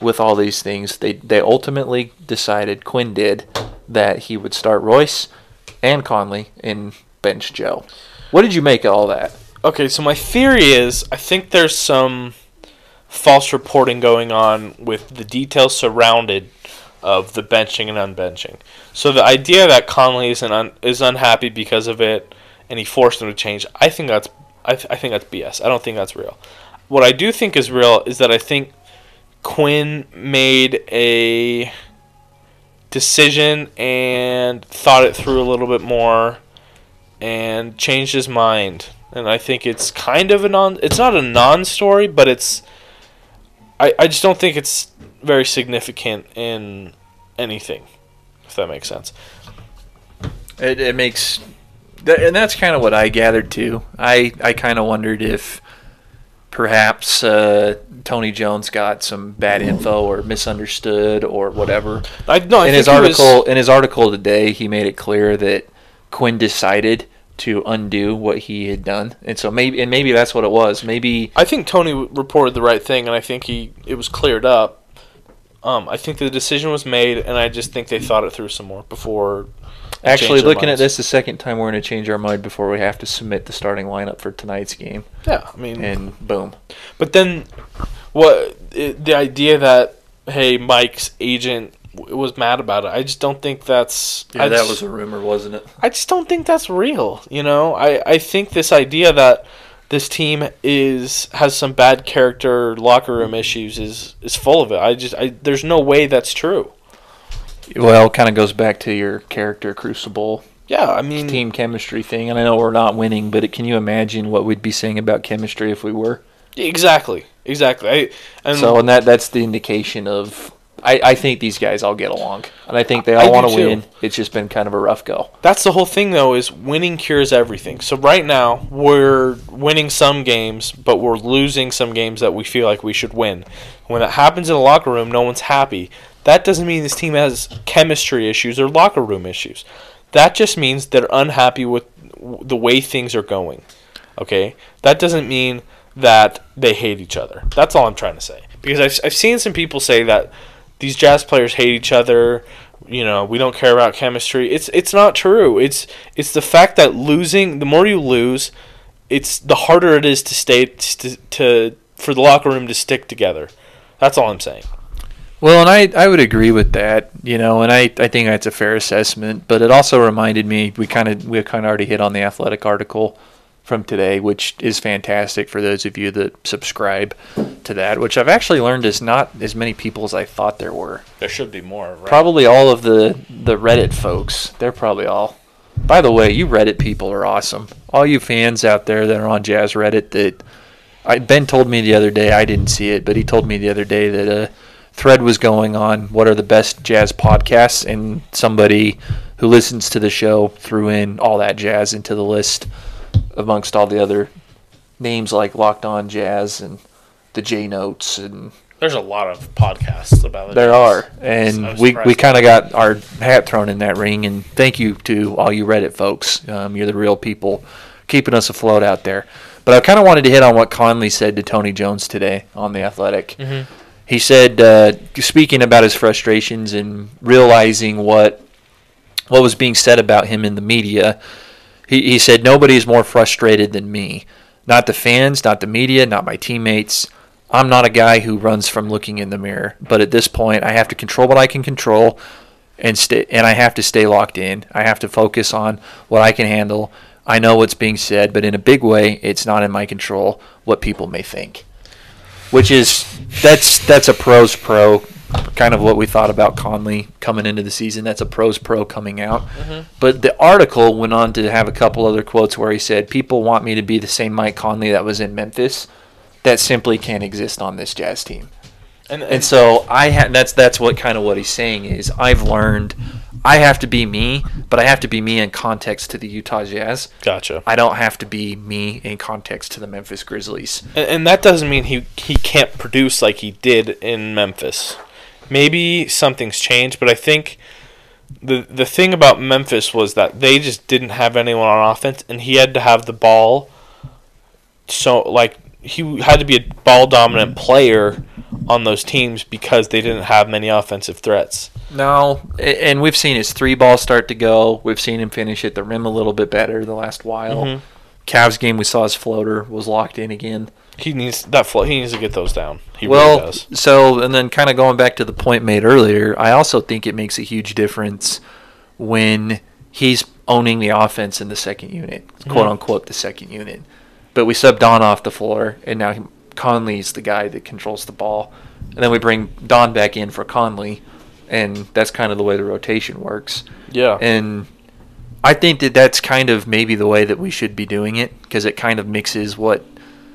with all these things. They they ultimately decided, Quinn did, that he would start Royce and Conley and bench Joe. What did you make of all that? Okay, so my theory is I think there's some false reporting going on with the details surrounded of the benching and unbenching. So the idea that Conley is an un- is unhappy because of it and he forced him to change, I think that's I, th- I think that's B S. I don't think that's real. What I do think is real is that I think Quinn made a decision and thought it through a little bit more and changed his mind. And I think it's kind of a non... It's not a non-story, but it's... I, I just don't think it's very significant in anything, if that makes sense. It, it makes... And that's kind of what I gathered, too. I, I kind of wondered if perhaps uh, Tony Jones got some bad info or misunderstood or whatever. I, no, I in his article, was... in his article today, he made it clear that Quinn decided to undo what he had done, and so maybe and maybe that's what it was. Maybe I think Tony reported the right thing, and I think he it was cleared up. Um, I think the decision was made, and I just think they thought it through some more before. Actually, looking minds. at this the second time, we're going to change our mind before we have to submit the starting lineup for tonight's game. Yeah, I mean, and boom. But then, what it, the idea that hey, Mike's agent w- was mad about it. I just don't think that's. Yeah, I that just, was a rumor, wasn't it? I just don't think that's real. You know, I, I think this idea that this team is has some bad character, locker room issues is is full of it. I just I, there's no way that's true. Well, it kind of goes back to your character crucible. Yeah, I mean team chemistry thing, and I know we're not winning, but it, can you imagine what we'd be saying about chemistry if we were? Exactly, exactly. I, and so, and that that's the indication of I, I think these guys all get along, and I think they all want to win. It's just been kind of a rough go. That's the whole thing, though, is winning cures everything. So right now we're winning some games, but we're losing some games that we feel like we should win. When it happens in the locker room, no one's happy. That doesn't mean this team has chemistry issues or locker room issues. That just means they're unhappy with the way things are going. Okay? That doesn't mean that they hate each other. That's all I'm trying to say. Because I've, I've seen some people say that these Jazz players hate each other, you know, we don't care about chemistry. It's it's not true. It's it's the fact that losing, the more you lose, it's the harder it is to stay to, to for the locker room to stick together. That's all I'm saying. Well, and I, I would agree with that, you know, and I, I think that's a fair assessment. But it also reminded me, we kind of we kind of already hit on the Athletic article from today, which is fantastic for those of you that subscribe to that, which I've actually learned is not as many people as I thought there were. There should be more, right? Probably all of the, the Reddit folks. They're probably all. By the way, you Reddit people are awesome. All you fans out there that are on Jazz Reddit that I, Ben told me the other day, I didn't see it, but he told me the other day that a thread was going on, what are the best jazz podcasts, and somebody who listens to the show threw in All That Jazz into the list, amongst all the other names like Locked On Jazz and the J Notes. And there's a lot of podcasts about it. There jazz. Are. And we, we kind of got our hat thrown in that ring. And thank you to all you Reddit folks. Um, you're the real people keeping us afloat out there. But I kind of wanted to hit on what Conley said to Tony Jones today on The Athletic. Mm-hmm. He said, uh, speaking about his frustrations and realizing what what was being said about him in the media, He, he said, nobody's more frustrated than me. Not the fans, not the media, not my teammates. I'm not a guy who runs from looking in the mirror. But at this point, I have to control what I can control, and stay, and I have to stay locked in. I have to focus on what I can handle. I know what's being said, but in a big way, it's not in my control what people may think. Which is, that's that's a pro's pro, kind of what we thought about Conley coming into the season. That's a pro's pro coming out. Mm-hmm. But the article went on to have a couple other quotes where he said, people want me to be the same Mike Conley that was in Memphis. That simply can't exist on this Jazz team. And, and, and so I ha- that's that's what kind of what he's saying is, I've learned I have to be me, but I have to be me in context to the Utah Jazz. Gotcha. I don't have to be me in context to the Memphis Grizzlies. And, and that doesn't mean he he can't produce like he did in Memphis. Maybe something's changed, but I think the the thing about Memphis was that they just didn't have anyone on offense, and he had to have the ball. So like he had to be a ball dominant player on those teams because they didn't have many offensive threats. No, and we've seen his three ball start to go. We've seen him finish at the rim a little bit better the last while. Mm-hmm. Cavs game, we saw his floater was locked in again. He needs that float. He needs to get those down. He well, really does. So, and then kind of going back to the point made earlier, I also think it makes a huge difference when he's owning the offense in the second unit, mm-hmm. quote unquote, the second unit. But we sub Don off the floor, and now he, Conley's the guy that controls the ball, and then we bring Don back in for Conley. And that's kind of the way the rotation works. Yeah. And I think that that's kind of maybe the way that we should be doing it, because it kind of mixes what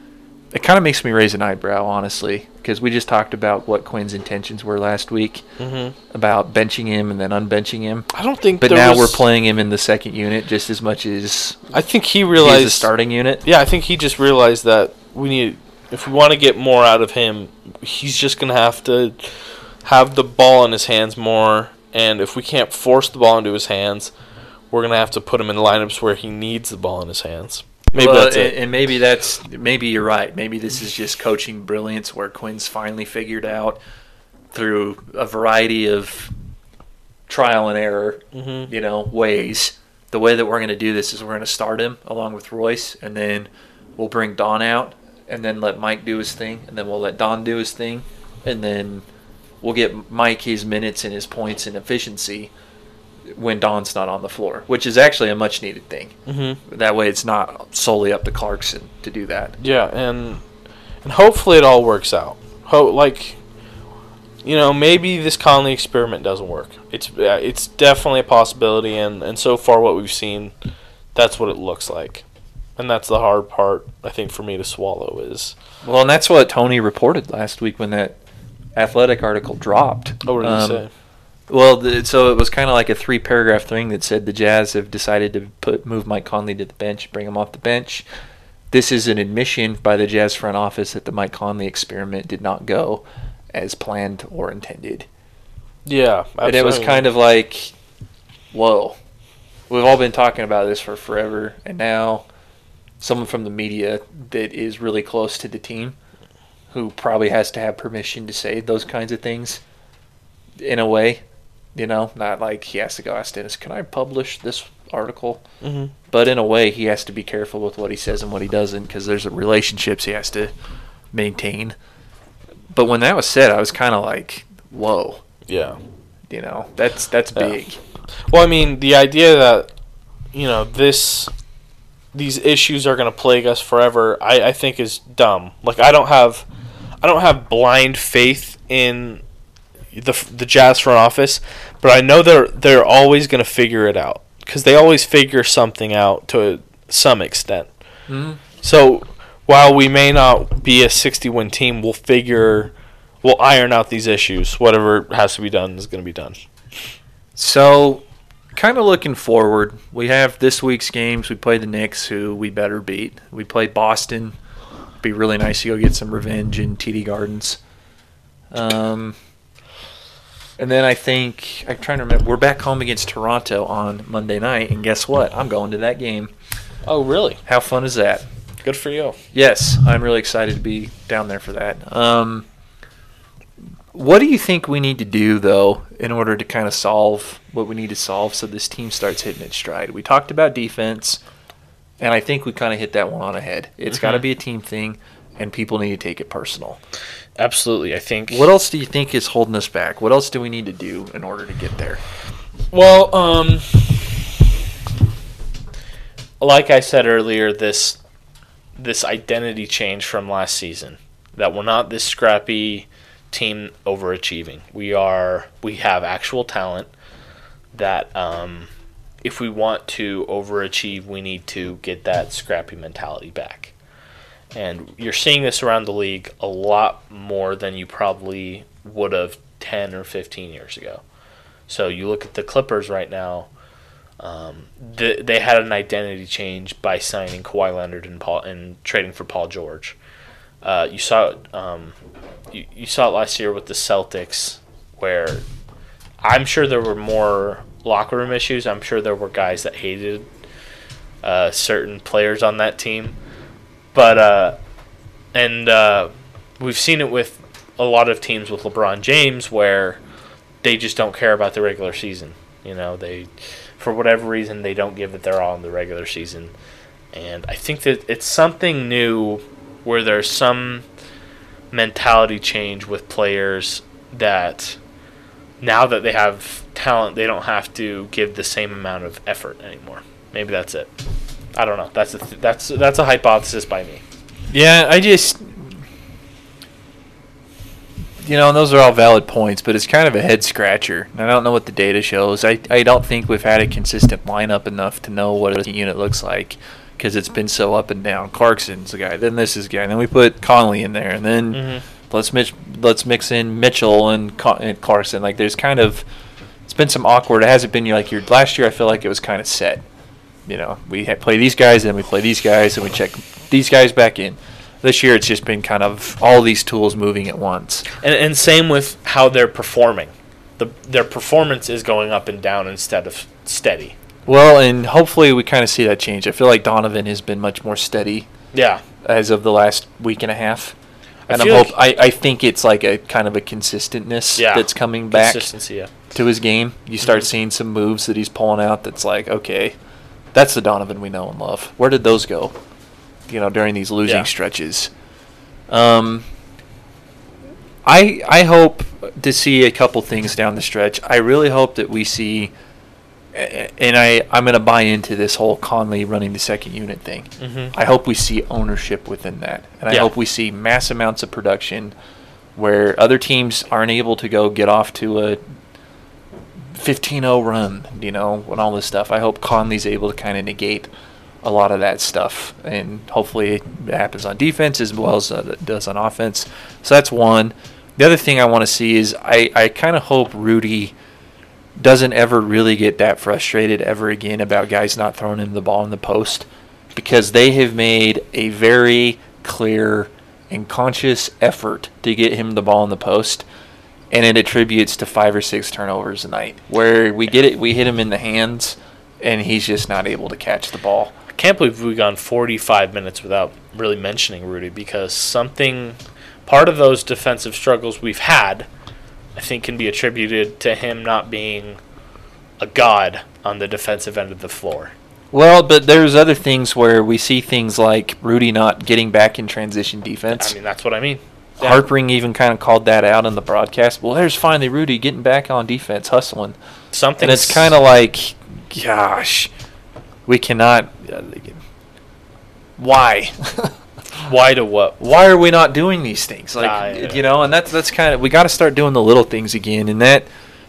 – it kind of makes me raise an eyebrow, honestly, because we just talked about what Quinn's intentions were last week, mm-hmm. about benching him and then unbenching him. I don't think But now was... we're playing him in the second unit just as much as – I think he realized – the starting unit. Yeah, I think he just realized that we need – if we want to get more out of him, he's just going to have to – have the ball in his hands more, and if we can't force the ball into his hands, we're gonna have to put him in lineups where he needs the ball in his hands. Maybe well, that's it. And maybe that's maybe you're right. Maybe this is just coaching brilliance where Quinn's finally figured out through a variety of trial and error, mm-hmm. you know, ways. The way that we're gonna do this is we're gonna start him along with Royce, and then we'll bring Don out, and then let Mike do his thing, and then we'll let Don do his thing, and then we'll get Mike his minutes and his points and efficiency when Don's not on the floor, which is actually a much-needed thing. Mm-hmm. That way it's not solely up to Clarkson to do that. Yeah, and and hopefully it all works out. Ho- like, you know, maybe this Conley experiment doesn't work. It's uh, it's definitely a possibility, and, and so far what we've seen, that's what it looks like. And that's the hard part, I think, for me to swallow is. Well, and that's what Tony reported last week when that – Athletic article dropped. Oh, what did um, you say? Well, the, so it was kind of like a three-paragraph thing that said the Jazz have decided to put move Mike Conley to the bench, bring him off the bench. This is an admission by the Jazz front office that the Mike Conley experiment did not go as planned or intended. Yeah, absolutely. And it was kind of like, whoa. We've all been talking about this for forever, and now someone from the media that is really close to the team who probably has to have permission to say those kinds of things in a way. You know, not like he has to go ask Dennis, can I publish this article? Mm-hmm. But in a way, he has to be careful with what he says and what he doesn't because there's relationships he has to maintain. But when that was said, I was kind of like, whoa. Yeah. You know, that's that's yeah. big. Well, I mean, the idea that, you know, this these issues are going to plague us forever, I, I think is dumb. Like, I don't have I don't have blind faith in the the Jazz front office, but I know they're they're always going to figure it out because they always figure something out to some extent. Mm-hmm. So while we may not be a sixty-win team, we'll figure we'll iron out these issues. Whatever has to be done is going to be done. So, kind of looking forward, we have this week's games. We play the Knicks, who we better beat. We play Boston. It'd be really nice to go get some revenge in T D Gardens. Um. And then I think, I'm trying to remember, we're back home against Toronto on Monday night, and guess what? I'm going to that game. Oh, really? How fun is that? Good for you. Yes, I'm really excited to be down there for that. Um, what do you think we need to do, though, in order to kind of solve what we need to solve so this team starts hitting its stride? We talked about defense, and I think we kind of hit that one on the head. It's mm-hmm. got to be a team thing, and people need to take it personal. Absolutely, I think. What else do you think is holding us back? What else do we need to do in order to get there? Well, um, like I said earlier, this this identity change from last season, that we're not this scrappy team overachieving. We are. We have actual talent that um, if we want to overachieve, we need to get that scrappy mentality back. And you're seeing this around the league a lot more than you probably would have ten or fifteen years ago. So you look at the Clippers right now, um, th- they had an identity change by signing Kawhi Leonard and, Paul, and trading for Paul George. Uh, you saw it, um, you, you saw it last year with the Celtics where I'm sure there were more locker room issues. I'm sure there were guys that hated uh, certain players on that team. But uh, and uh, we've seen it with a lot of teams with LeBron James where they just don't care about the regular season. You know, they for whatever reason they don't give it their all in the regular season. And I think that it's something new where there's some mentality change with players that now that they have talent, they don't have to give the same amount of effort anymore. Maybe that's it. I don't know. That's a th- that's that's a hypothesis by me. Yeah, I just you know, and those are all valid points, but it's kind of a head scratcher. I don't know what the data shows. I I don't think we've had a consistent lineup enough to know what a unit looks like because it's been so up and down. Clarkson's the guy, then this is the guy, and then we put Conley in there, and then mm-hmm. let's mix let's mix in Mitchell and, Con- and Clarkson. Like there's kind of it's been some awkward. It hasn't been like your last year. I feel like it was kind of set. You know, we play these guys, and we play these guys, and we check these guys back in. This year, it's just been kind of all these tools moving at once. And, and same with how they're performing. The, their performance is going up and down instead of steady. Well, and hopefully we kind of see that change. I feel like Donovan has been much more steady. Yeah. As of the last week and a half. And I, I'm hope, like I, I think it's like a kind of a consistentness yeah. that's coming back Consistency, yeah. to his game. You start mm-hmm. seeing some moves that he's pulling out that's like, okay, that's the Donovan we know and love. Where did those go, you know, during these losing yeah. stretches? Um, I I hope to see a couple things down the stretch. I really hope that we see, and I, I'm going to buy into this whole Conley running the second unit thing. Mm-hmm. I hope we see ownership within that. And I yeah. hope we see mass amounts of production where other teams aren't able to go get off to a fifteen oh run, you know, and all this stuff. I hope Conley's able to kind of negate a lot of that stuff, and hopefully it happens on defense as well as it does on offense. So that's one. The other thing I want to see is I, I kind of hope Rudy doesn't ever really get that frustrated ever again about guys not throwing him the ball in the post, because they have made a very clear and conscious effort to get him the ball in the post, and it attributes to five or six turnovers a night where we get it, we hit him in the hands, and he's just not able to catch the ball. I can't believe we've gone forty-five minutes without really mentioning Rudy, because something, part of those defensive struggles we've had, I think, can be attributed to him not being a god on the defensive end of the floor. Well, but there's other things where we see things like Rudy not getting back in transition defense. I mean, that's what I mean. Yeah. Harpering even kind of called that out in the broadcast. Well, there's finally Rudy getting back on defense, hustling. Something. And it's kind of like, gosh, we cannot. Uh, why? Why to what? Why are we not doing these things? Like ah, yeah. you know, and that's that's kind of, we got to start doing the little things again, and that.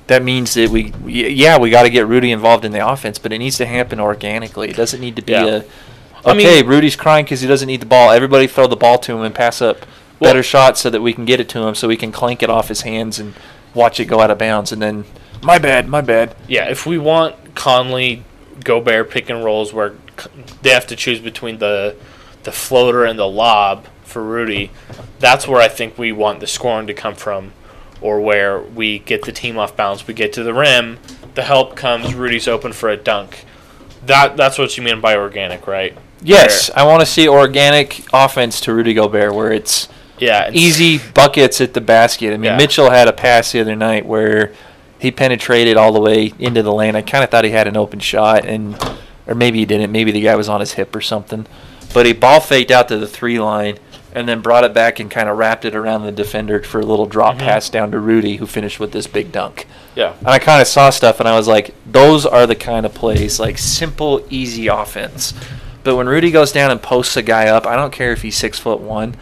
That means that we, yeah, we got to get Rudy involved in the offense, but it needs to happen organically. It doesn't need to be yeah. a, okay, I mean, Rudy's crying because he doesn't need the ball. Everybody throw the ball to him and pass up well, better shots so that we can get it to him, so we can clank it off his hands and watch it go out of bounds. And then, my bad, my bad. Yeah, if we want Conley, Gobert pick and rolls where they have to choose between the the floater and the lob for Rudy, that's where I think we want the scoring to come from. Or where we get the team off balance, we get to the rim, the help comes, Rudy's open for a dunk. That That's what you mean by organic, right? Yes, where, I want to see organic offense to Rudy Gobert, where it's, yeah, it's easy buckets at the basket. I mean, yeah. Mitchell had a pass the other night where he penetrated all the way into the lane. I kind of thought he had an open shot, and or maybe he didn't. Maybe the guy was on his hip or something. But he ball faked out to the three line, and then brought it back and kind of wrapped it around the defender for a little drop mm-hmm. pass down to Rudy, who finished with this big dunk. Yeah. And I kind of saw stuff, and I was like, those are the kind of plays, like simple, easy offense. But when Rudy goes down and posts a guy up, I don't care if he's six foot one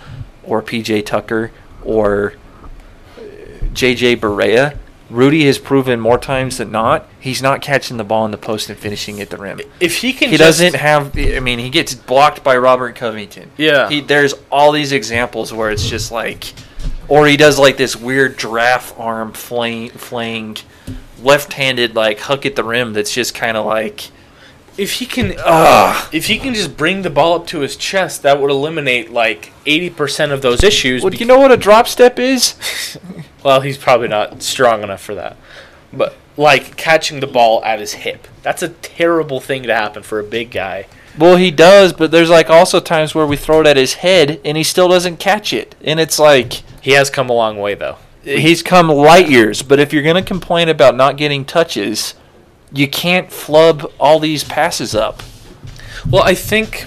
or P J Tucker or J J Barea, Rudy has proven more times than not he's not catching the ball in the post and finishing at the rim. If he can, he just doesn't have. I mean, he gets blocked by Robert Covington. Yeah, he, there's all these examples where it's just like, or he does like this weird giraffe arm flaying, flaying, left-handed like hook at the rim. That's just kind of like, if he can, uh, if he can just bring the ball up to his chest, that would eliminate like eighty percent of those issues. Well, do you know what a drop step is? Well, he's probably not strong enough for that. But, like, catching the ball at his hip. That's a terrible thing to happen for a big guy. Well, he does, but there's, like, also times where we throw it at his head, and he still doesn't catch it. And it's like... He has come a long way, though. He's come light years. But if you're going to complain about not getting touches, you can't flub all these passes up. Well, I think...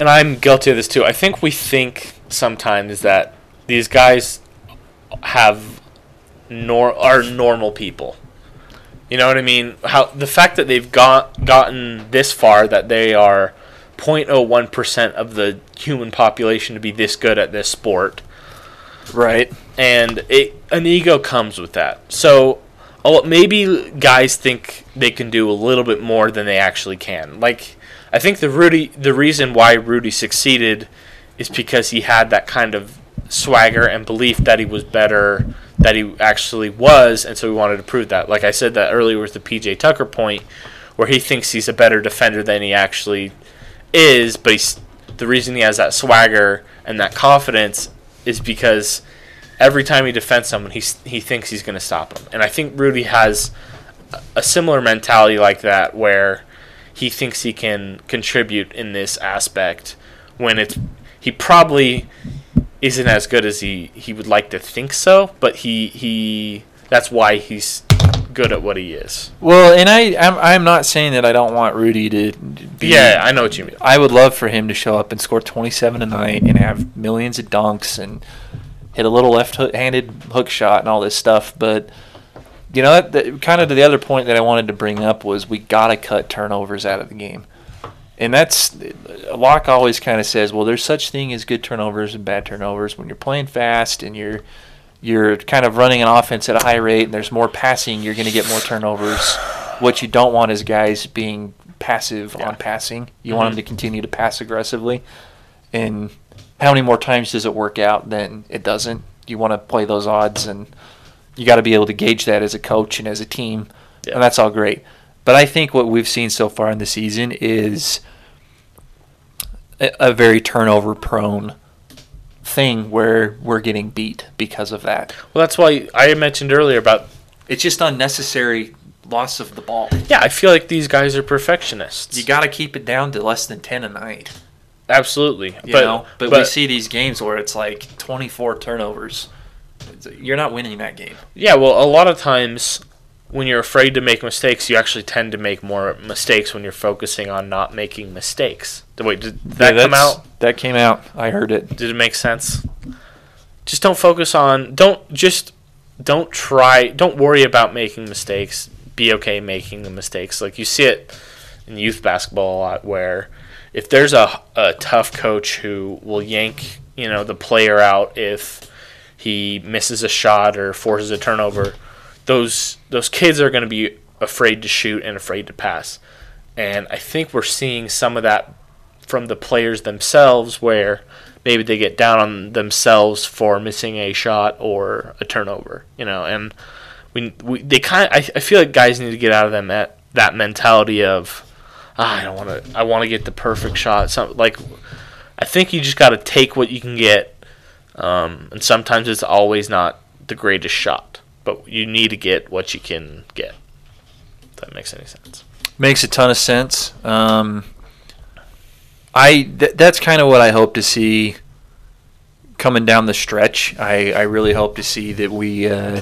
And I'm guilty of this, too. I think we think sometimes that these guys... have nor are normal people, you know what I mean? How the fact that they've got gotten this far, that they are zero point zero one percent of the human population to be this good at this sport, right? And it an ego comes with that. So oh, maybe guys think they can do a little bit more than they actually can. Like I think the Rudy, the reason why Rudy succeeded is because he had that kind of swagger and belief that he was better, that he actually was, and so we wanted to prove that. Like I said that earlier with the P J Tucker point, where he thinks he's a better defender than he actually is, but he's, the reason he has that swagger and that confidence is because every time he defends someone, he, he thinks he's going to stop him. And I think Rudy has a similar mentality like that, where he thinks he can contribute in this aspect when it's he probably... isn't as good as he, he would like to think so, but he, he that's why he's good at what he is. Well, and I, I'm, I'm not saying that I don't want Rudy to be... Yeah, I know what you mean. I would love for him to show up and score twenty-seven a night and have millions of dunks and hit a little left-handed hook shot and all this stuff, but, you know, that, that kind of to the other point that I wanted to bring up was we got to cut turnovers out of the game. And that's – Locke always kind of says, well, there's such thing as good turnovers and bad turnovers. When you're playing fast and you're you're kind of running an offense at a high rate and there's more passing, you're going to get more turnovers. What you don't want is guys being passive yeah. on passing. You mm-hmm. want them to continue to pass aggressively. And how many more times does it work out than it doesn't? you want to play those odds, and you got to be able to gauge that as a coach and as a team, yeah. and that's all great. But I think what we've seen so far in the season is a, a very turnover-prone thing where we're getting beat because of that. Well, that's why I mentioned earlier about it's just unnecessary loss of the ball. Yeah, I feel like these guys are perfectionists. You got to keep it down to less than ten a night. Absolutely. You but, know? But, but we see these games where it's like twenty-four turnovers. You're not winning that game. Yeah, well, a lot of times when you're afraid to make mistakes, you actually tend to make more mistakes when you're focusing on not making mistakes. Wait, did that yeah, come out? That came out. I heard it. Did it make sense? Just don't focus on – don't just don't try – don't worry about making mistakes. Be okay making the mistakes. Like you see it in youth basketball a lot where if there's a, a tough coach who will yank, you know, the player out if – he misses a shot or forces a turnover, those those kids are going to be afraid to shoot and afraid to pass. And I think we're seeing some of that from the players themselves where maybe they get down on themselves for missing a shot or a turnover, you know. And we, we they kind of, I, I feel like guys need to get out of them at that mentality of ah, I don't want to I want to get the perfect shot. Some like I think you just got to take what you can get. Um, and sometimes it's always not the greatest shot, but you need to get what you can get. If that makes any sense. Makes a ton of sense. Um, I th- that's kind of what I hope to see coming down the stretch. I, I really hope to see that we uh,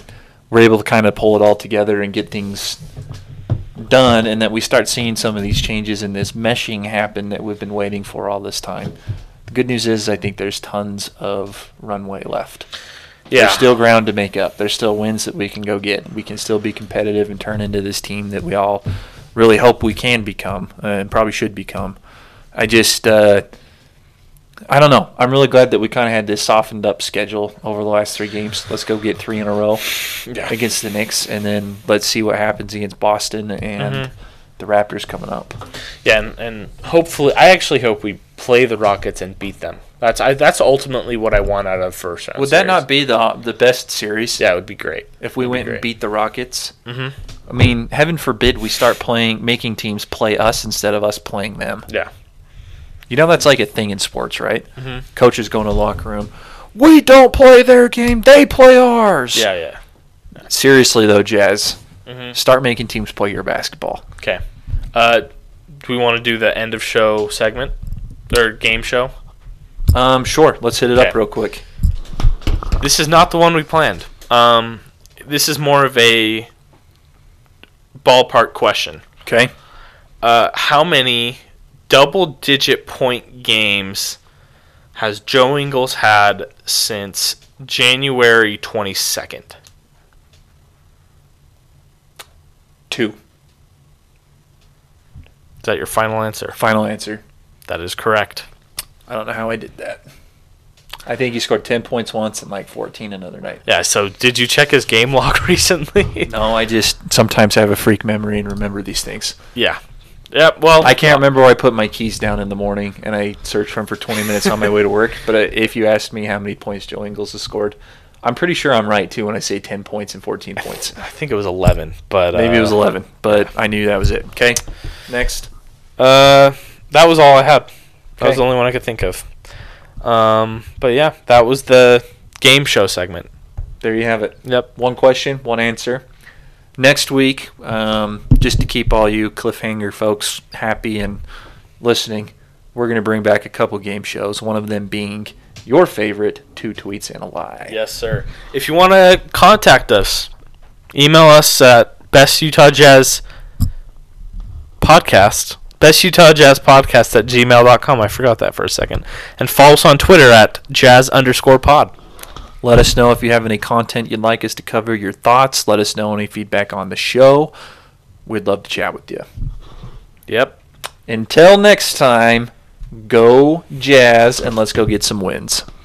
we're able to kind of pull it all together and get things done, and that we start seeing some of these changes and this meshing happen that we've been waiting for all this time. Good news is I think there's tons of runway left. Yeah. There's still ground to make up. There's still wins that we can go get. We can still be competitive and turn into this team that we all really hope we can become uh, and probably should become. I just uh, I don't know. I'm really glad that we kind of had this softened up schedule over the last three games. Let's go get three in a row yeah. against the Knicks, and then let's see what happens against Boston and mm-hmm. the Raptors coming up. Yeah, and, and hopefully – I actually hope we play the Rockets and beat them. That's I, that's ultimately what I want out of first round. Would that series. Not be the the best series? Yeah, it would be great. If we went be and beat the Rockets? Mm-hmm. I mean, heaven forbid we start playing, making teams play us instead of us playing them. Yeah. You know that's like a thing in sports, right? Mm-hmm. Coaches go in a locker room, we don't play their game, they play ours. Yeah, yeah. yeah. Seriously, though, Jazz. Mm-hmm. Start making teams play your basketball. Okay. Uh, do we want to do the end of show segment or game show? Um, sure. Let's hit it okay. up real quick. This is not the one we planned. Um, this is more of a ballpark question. Okay. Uh, how many double-digit point games has Joe Ingles had since January twenty-second? Two. Is that your final answer? Final answer. That is correct. I don't know how I did that. I think he scored ten points once and like fourteen another night. Yeah, so did you check his game log recently? No, I just sometimes have a freak memory and remember these things. Yeah. Yeah, well, I can't remember where I put my keys down in the morning, and I searched for them for twenty minutes on my way to work. But if you asked me how many points Joe Ingles has scored, I'm pretty sure I'm right, too, when I say ten points and fourteen points. I think it was eleven. but Maybe uh, it was eleven, but I knew that was it. Okay, next. Uh, that was all I had. Okay. That was the only one I could think of. Um, But, yeah, that was the game show segment. There you have it. Yep. One question, one answer. Next week, um, just to keep all you cliffhanger folks happy and listening, we're going to bring back a couple game shows, one of them being your favorite Two Tweets and a Lie. Yes, sir. If you want to contact us, email us at bestutahjazzpodcast, bestutahjazzpodcast at gmail dot com. I forgot that for a second. And follow us on Twitter at jazz underscore pod. Let us know if you have any content you'd like us to cover, your thoughts. Let us know any feedback on the show. We'd love to chat with you. Yep. Until next time, go Jazz, and let's go get some wins.